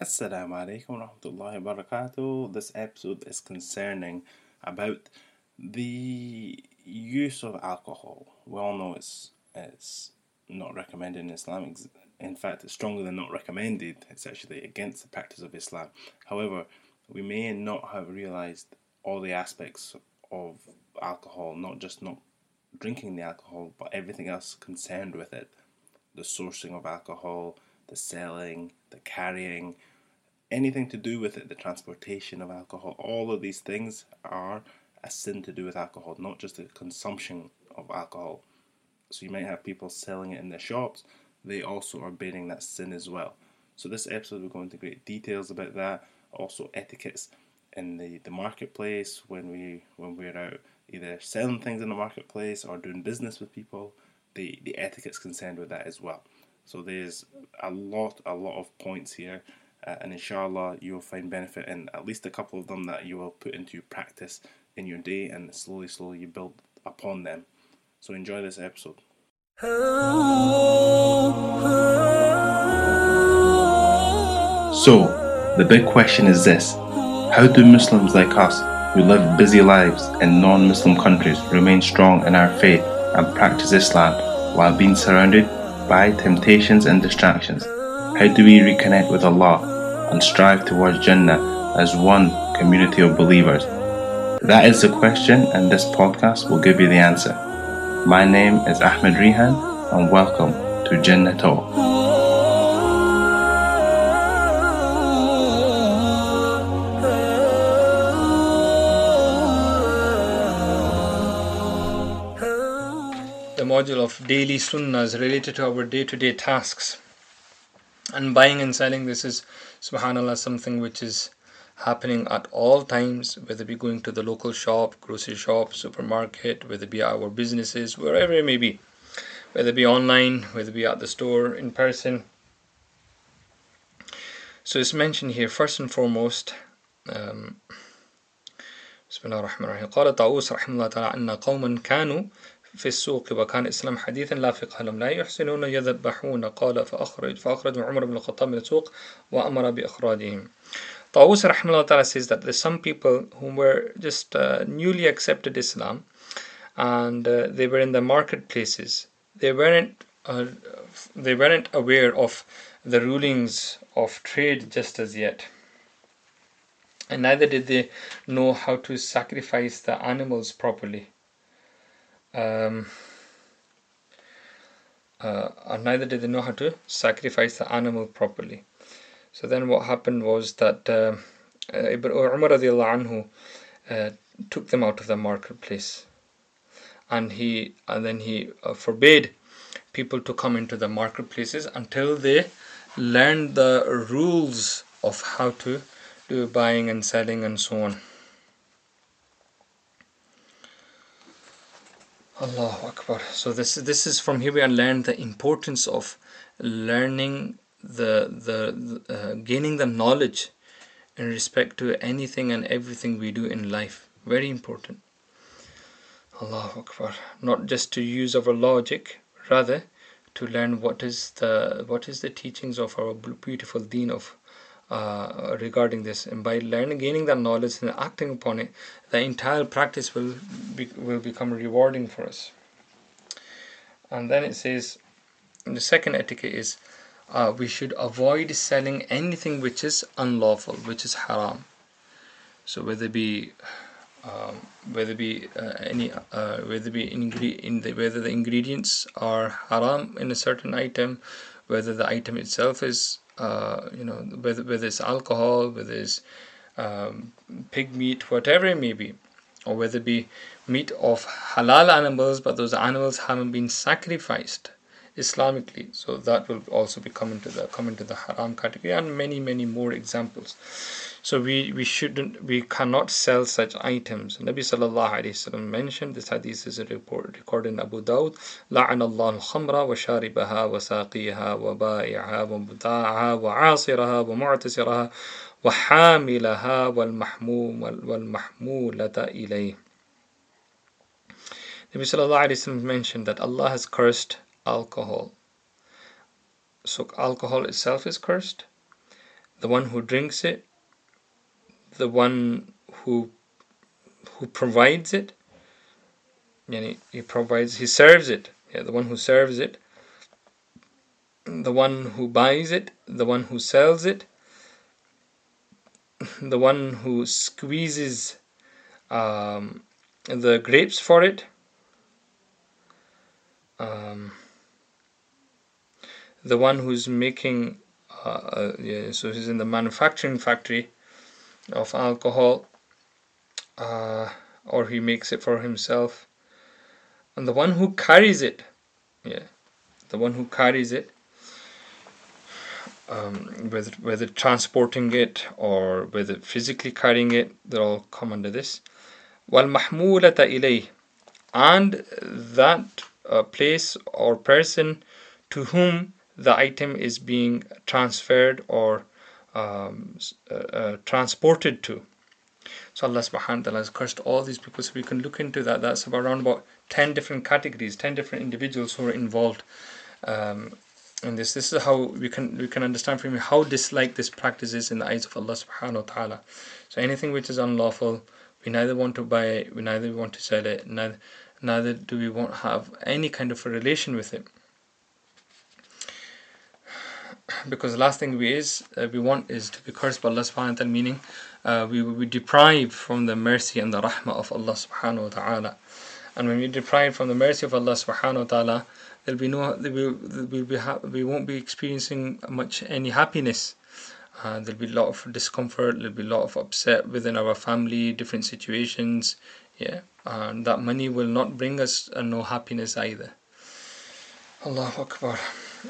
Assalamu alaikum wa rahmatullahi wa barakatuh. This episode is concerning about the use of alcohol. We all know it's not recommended in Islam. In fact, it's stronger than not recommended. It's actually against the practice of Islam. However, we may not have realized all the aspects of alcohol, not just not drinking the alcohol, but everything else concerned with it. The sourcing of alcohol, the selling, the carrying, anything to do with it, the transportation of alcohol, all of these things are a sin to do with alcohol, not just the consumption of alcohol. So you might have people selling it in their shops, they also are bearing that sin as well. So this episode we'll go into great details about that, also etiquettes in the marketplace when we're out either selling things in the marketplace or doing business with people, the etiquette's concerned with that as well. So there's a lot of points here, and inshallah you'll find benefit in at least a couple of them that you will put into practice in your day, and slowly you build upon them. So enjoy this episode. So, the big question is this: how do Muslims like us, who live busy lives in non-Muslim countries, remain strong in our faith and practice Islam while being surrounded by temptations and distractions? How do we reconnect with Allah and strive towards Jannah as one community of believers? That is the question, and this podcast will give you the answer. My name is Ahmed Rehan, and welcome to Jannah Talk. The module of daily sunnahs related to our day-to-day tasks. And buying and selling, this is, subhanallah, something which is happening at all times, whether it be going to the local shop, grocery shop, supermarket, whether it be our businesses, wherever it may be, whether it be online, whether it be at the store, in person. So it's mentioned here first and foremost. Bismillah ar-Rahman ar-Rahim. قال طاووس رحمه الله تعالى أن قوما كانوا في السوق وكان الإسلام حديثا لا فقه لهم لا يحسنون يذبحون قال فأخرج عمر بن الخطاب من السوق وأمر بإخراجهم. Taus Rahimullah Ta'ala says that there's some people who were just newly accepted Islam, and they were in the marketplaces. They weren't aware of the rulings of trade just as yet, and neither did they know how to sacrifice the animals properly. So then what happened was that Umar radiallahu anhu took them out of the marketplace, and he forbade people to come into the marketplaces until they learned the rules of how to do buying and selling and so on. Allahu Akbar. So this is from here we learn the importance of learning the gaining the knowledge in respect to anything and everything we do in life. Very important. Allahu Akbar. Not just to use our logic, rather to learn what is the teachings of our beautiful Deen of regarding this, and by gaining that knowledge and acting upon it, the entire practice will become rewarding for us. And then it says, and the second etiquette is, we should avoid selling anything which is unlawful, which is haram. So whether the ingredients are haram in a certain item, whether the item itself is whether it's alcohol, whether it's pig meat, whatever it may be, or whether it be meat of halal animals but those animals haven't been sacrificed Islamically, so that will also be come into the haram category, and many more examples. So we cannot sell such items. Nabi sallallahu alaihi wasallam mentioned this hadith is a report recorded in Abu Dawud. لعن الله الخمر وشاربها وساقيها وبائعها ومبتاعها وعاصرها ومعتصرها وحاملها والمحمولة إليه. Nabi sallallahu alaihi wasallam mentioned that Allah has cursed alcohol. So alcohol itself is cursed. the one who drinks it, the one who provides it, he serves it, the one who serves it, the one who buys it, the one who sells it, the one who squeezes the grapes for it, the one who's making so he's in the manufacturing factory of alcohol, or he makes it for himself, and the one who carries it, the one who carries it, whether transporting it or whether physically carrying it, they all come under this. وَالْمَحْمُولَةَ إِلَيْهِ, and that place or person to whom the item is being transferred or transported to. So Allah subhanahu wa ta'ala has cursed all these people. So we can look into that. That's around 10 different categories, 10 different individuals who are involved in this. This is how we can understand from how disliked this practice is in the eyes of Allah subhanahu wa ta'ala. So anything which is unlawful, we neither want to buy it, we neither want to sell it, neither do we want to have any kind of a relation with it. Because the last thing we want is to be cursed by Allah subhanahu wa ta'ala, meaning we will be deprived from the mercy and the rahmah of Allah subhanahu wa ta'ala. And when we're deprived from the mercy of Allah subhanahu wa ta'ala, we won't be experiencing any happiness. There'll be a lot of discomfort, there'll be a lot of upset within our family, different situations, and that money will not bring us no happiness either. Allahu Akbar.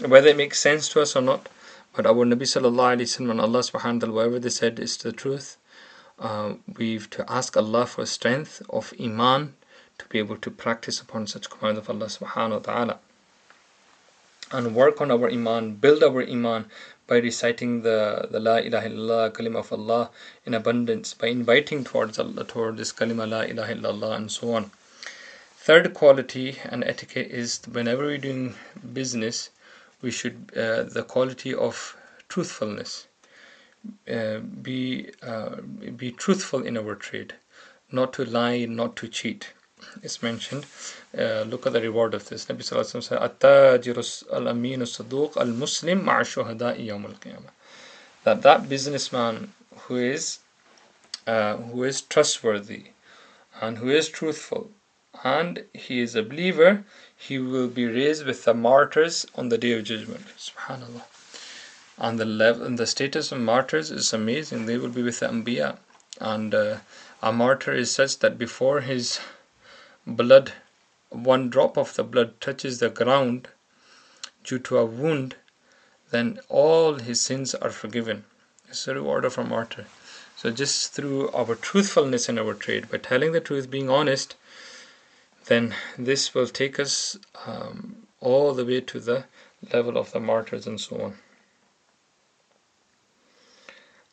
Whether it makes sense to us or not, but our Nabi sallallahu alaihi wasallam and Allah subhanahu wa ta'ala, whatever they said is the truth. We've to ask Allah for strength of iman to be able to practice upon such command of Allah subhanahu wa ta'ala, and work on our iman, build our iman by reciting the la ilaha illallah, kalimah of Allah in abundance, by inviting towards Allah, toward this kalimah la ilaha illallah, and so on. Third quality and etiquette is, whenever we're doing business, we should the quality of truthfulness, be truthful in our trade, not to lie, not to cheat. It's mentioned. Look at the reward of this. Nabi sallallahu alaihi wasallam said, "At-tajirus al-amin as-saduq al-muslim ma'a shuhada'i yawm al-qiyamah." That businessman who is trustworthy and who is truthful, and he is a believer, he will be raised with the martyrs on the Day of Judgment. Subhanallah. And the status of martyrs is amazing. They will be with the Anbiya, and a martyr is such that before his blood, one drop of the blood touches the ground due to a wound, then all his sins are forgiven. It's a reward of a martyr. So just through our truthfulness in our trade, by telling the truth, being honest, then this will take us all the way to the level of the martyrs and so on.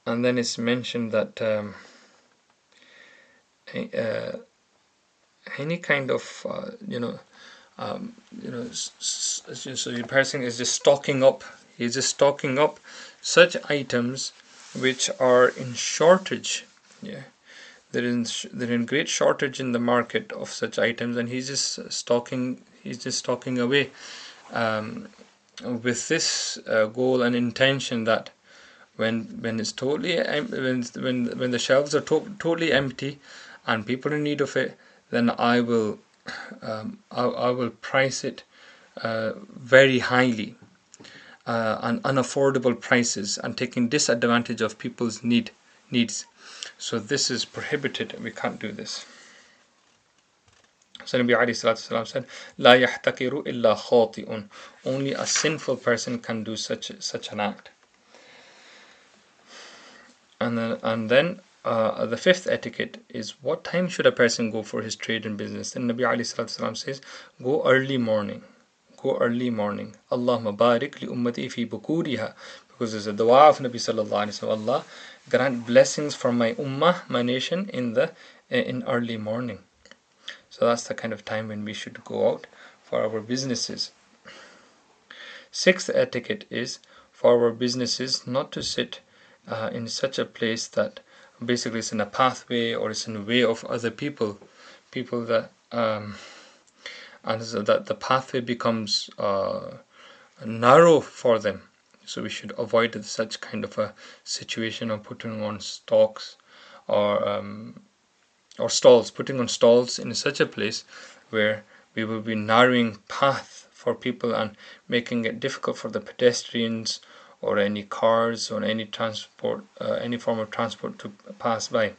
And then it's mentioned that any kind of so the person is just stocking up. He's just stocking up such items which are in shortage. They're in great shortage in the market of such items, and he's just stocking away with this goal and intention that when the shelves are totally empty and people are in need of it, then I will price it very highly on unaffordable prices and taking disadvantage of people's needs. So this is prohibited. We can't do this. So Nabi ﷺ said, "La yahtakiru illa khati'un." Only a sinful person can do such an act. And then the fifth etiquette is, what time should a person go for his trade and business? Then Nabi ﷺ says, "Go early morning. Go early morning. Allahumma barik li ummati fi bukuriha." Because there's a dua of Nabi sallallahu alaihi wasallam, "Allah, grant blessings for my ummah, my nation, in early morning." So that's the kind of time when we should go out for our businesses. Sixth etiquette is for our businesses not to sit in such a place that basically it's in a pathway, or it's in the way of other people that and so that the pathway becomes narrow for them. So we should avoid such kind of a situation, or putting on stalks or stalls, putting on stalls in such a place where we will be narrowing path for people and making it difficult for the pedestrians or any cars or any transport, any form of transport to pass by.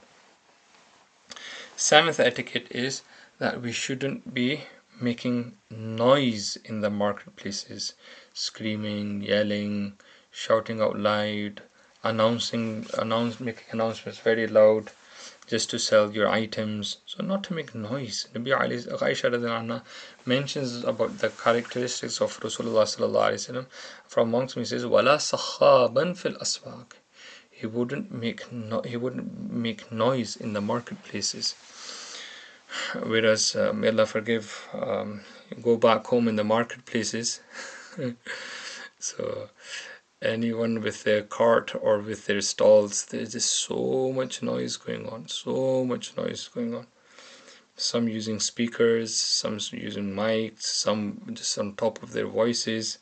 Seventh etiquette is that we shouldn't be making noise in the marketplaces, screaming, yelling, shouting out loud, making announcements very loud just to sell your items. So not to make noise. Nabi Aisha mentions about the characteristics of Rasulullah sallallahu alaihi wasallam. From amongst them, he says, "Wala sakhaban fil aswaq." He wouldn't make noise in the marketplaces. Whereas may Allah forgive, go back home in the marketplaces. So anyone with their cart or with their stalls, there's just so much noise going on, some using speakers, some using mics, some just on top of their voices.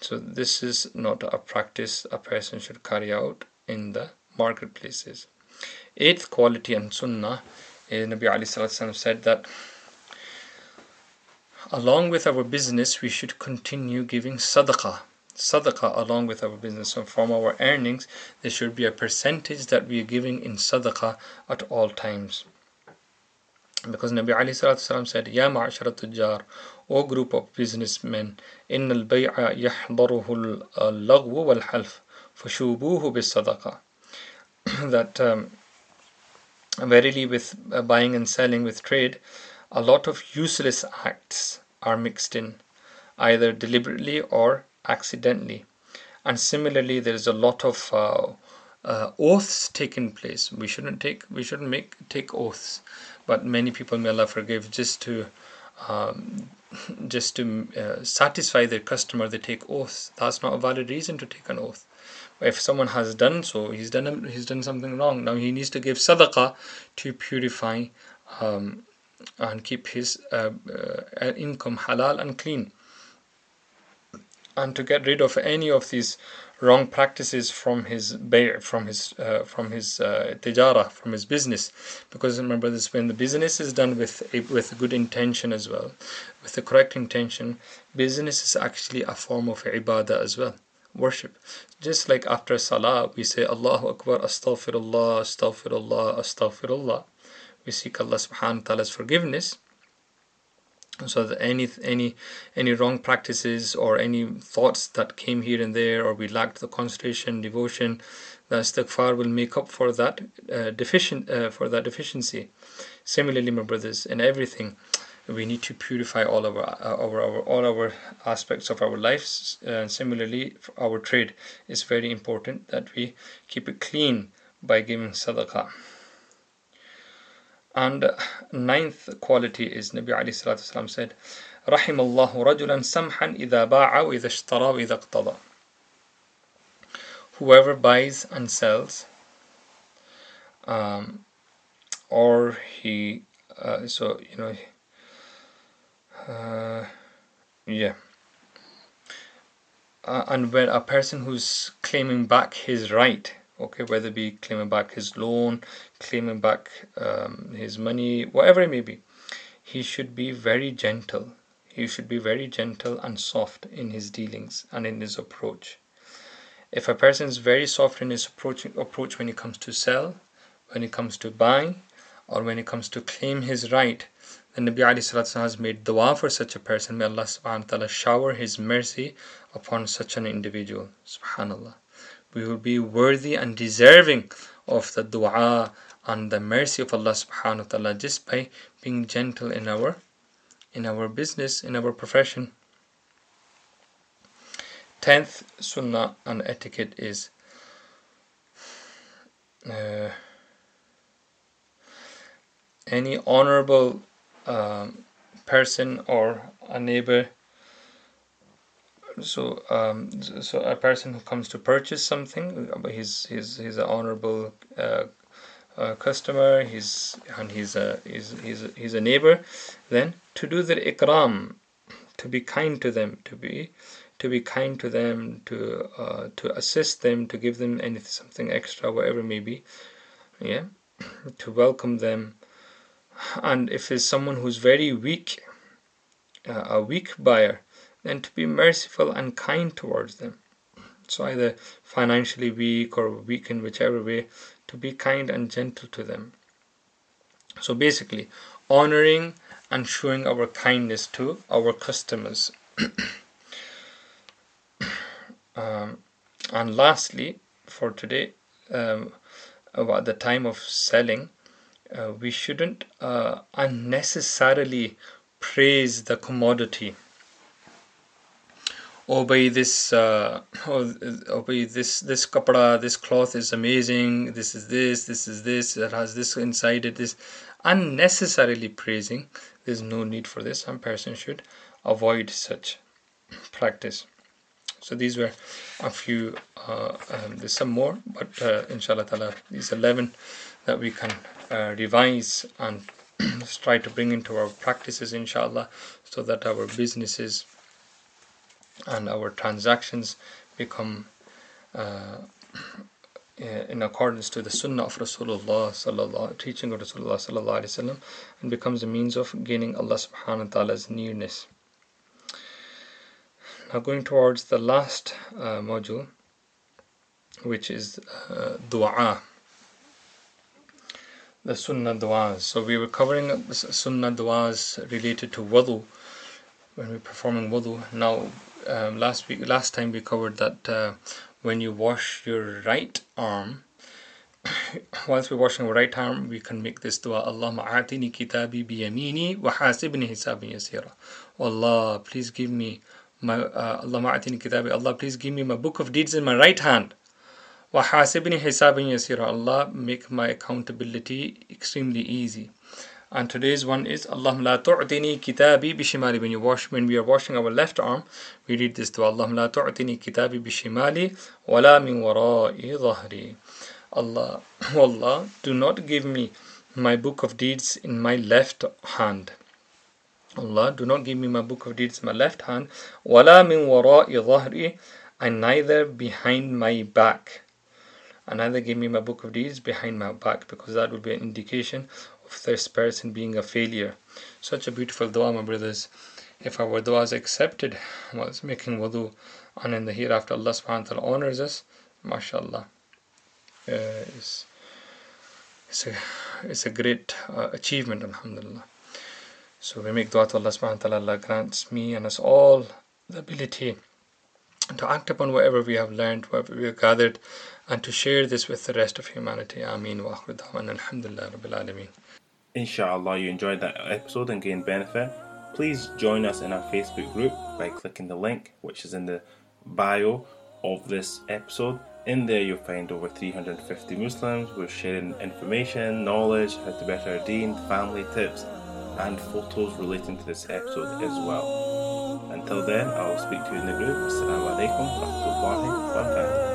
So this is not a practice a person should carry out in the marketplaces. Eighth quality and sunnah is, Nabi ﷺ said that along with our business, we should continue giving sadaqah. Sadaqah along with our business. So from our earnings, there should be a percentage that we are giving in sadaqah at all times. Because Nabi ﷺ said, "Ya ma'ashara tujjar, O group of businessmen, innal bay'a yahdaruhu al-lagwu wal-half, fashubuhu bis-sadaqah." That verily with buying and selling, with trade, a lot of useless acts are mixed in, either deliberately or accidentally. And similarly, there is a lot of oaths taking place. We shouldn't take oaths, but many people, may Allah forgive, just to satisfy their customer, they take oaths. That's not a valid reason to take an oath. If someone has done so, he's done something wrong. Now he needs to give sadaqah to purify and keep his income halal and clean, and to get rid of any of these wrong practices from his bayr, from his tijara, from his business. Because remember this, when the business is done with good intention as well, with the correct intention, business is actually a form of ibadah as well, worship. Just like after salah we say Allahu Akbar, astaghfirullah, astaghfirullah, astaghfirullah. We seek Allah subhanahu wa ta'ala's forgiveness. So that any wrong practices or any thoughts that came here and there, or we lacked the concentration, devotion, the istighfar will make up for that deficiency. Similarly, my brothers, in everything, we need to purify all of our aspects of our lives. Similarly, our trade is very important that we keep it clean by giving sadaqah. And ninth quality is, Nabi ﷺ said, "Rahimallahu rajulan samhan idha ba'a wa idha ishtara wa idha iqtada." Whoever buys and sells, or he, so you know, and when a person who's claiming back his right. Okay, whether it be claiming back his loan, claiming back his money, whatever it may be, he should be very gentle. He should be very gentle and soft in his dealings and in his approach. If a person is very soft in his approach when it comes to sell, when it comes to buy, or when it comes to claim his right, then Nabi ﷺ has made dua for such a person. May Allah subhanahu wa ta'ala shower his mercy upon such an individual. Subhanallah. We will be worthy and deserving of the dua and the mercy of Allah subhanahu wa ta'ala just by being gentle in our business, in our profession. 10th sunnah and etiquette is any honorable person or a neighbor So a person who comes to purchase something, he's an honorable customer, he's a neighbor. Then to do their ikram, to be kind to them, to be kind to them, to assist them, to give them anything, something extra, whatever it may be, yeah, to welcome them. And if it's someone who's very weak, a weak buyer, then to be merciful and kind towards them. So either financially weak or weak in whichever way, to be kind and gentle to them. So basically, honoring and showing our kindness to our customers. And lastly, for today, about the time of selling, we shouldn't unnecessarily praise the commodity. Oh, by this, this kapda, this cloth is amazing. This is this. It has this inside it. This unnecessarily praising. There's no need for this. Some person should avoid such practice. So these were a few. There's some more, but inshallah ta'ala, these 11 that we can revise and try to bring into our practices, inshallah, so that our businesses and our transactions become in accordance to the sunnah of Rasulullah sallallahu, teaching of Rasulullah sallallahu alaihi wasallam, and becomes a means of gaining Allah subhanahu wa ta'ala's nearness. Now going towards the last module, which is du'a, the sunnah du'as. So we were covering sunnah du'as related to wudu, when we're performing wudu. Now last time we covered that when you wash your right arm, once we're washing our right arm, we can make this dua: Allahumma aatini kitabi biyamini wa hasibni hisabi yasira. Allah, please give me my Allahumma aatini kitabi, Allah, please give me my book of deeds in my right hand. Wa hasibni hisabi yasira, Allah, make my accountability extremely easy. And today's one is Allahumma la tu'tini kitabi bishimali. When we are washing our left arm, we read this dua: Allahumma la tu'tini kitabi bishimali wala min wara'i dhahri. Allah, oh Allah, do not give me my book of deeds in my left hand. Allah, do not give me my book of deeds in my left hand, wala min wara'i dhahri, and neither behind my back. And neither give me my book of deeds behind my back, because that would be an indication of this person being a failure. Such a beautiful dua, my brothers. If our dua is accepted whilst making wudu and in the hereafter, Allah subhanahu wa ta'ala honors us. MashaAllah. It's a great achievement, alhamdulillah. So we make dua to Allah subhanahu wa ta'ala. Allah grants me and us all the ability to act upon whatever we have learned, whatever we have gathered, and to share this with the rest of humanity. Ameen wa akhir da'wana alhamdulillah rabbil alameen. Inshallah you enjoyed that episode and gained benefit. Please join us in our Facebook group by clicking the link which is in the bio of this episode. In there you'll find over 350 Muslims. We're sharing information, knowledge, how to better our deen, family tips and photos relating to this episode as well. Until then, I will speak to you in the group. Assalamu alaikum wa rahmatullahi wa barakatuh.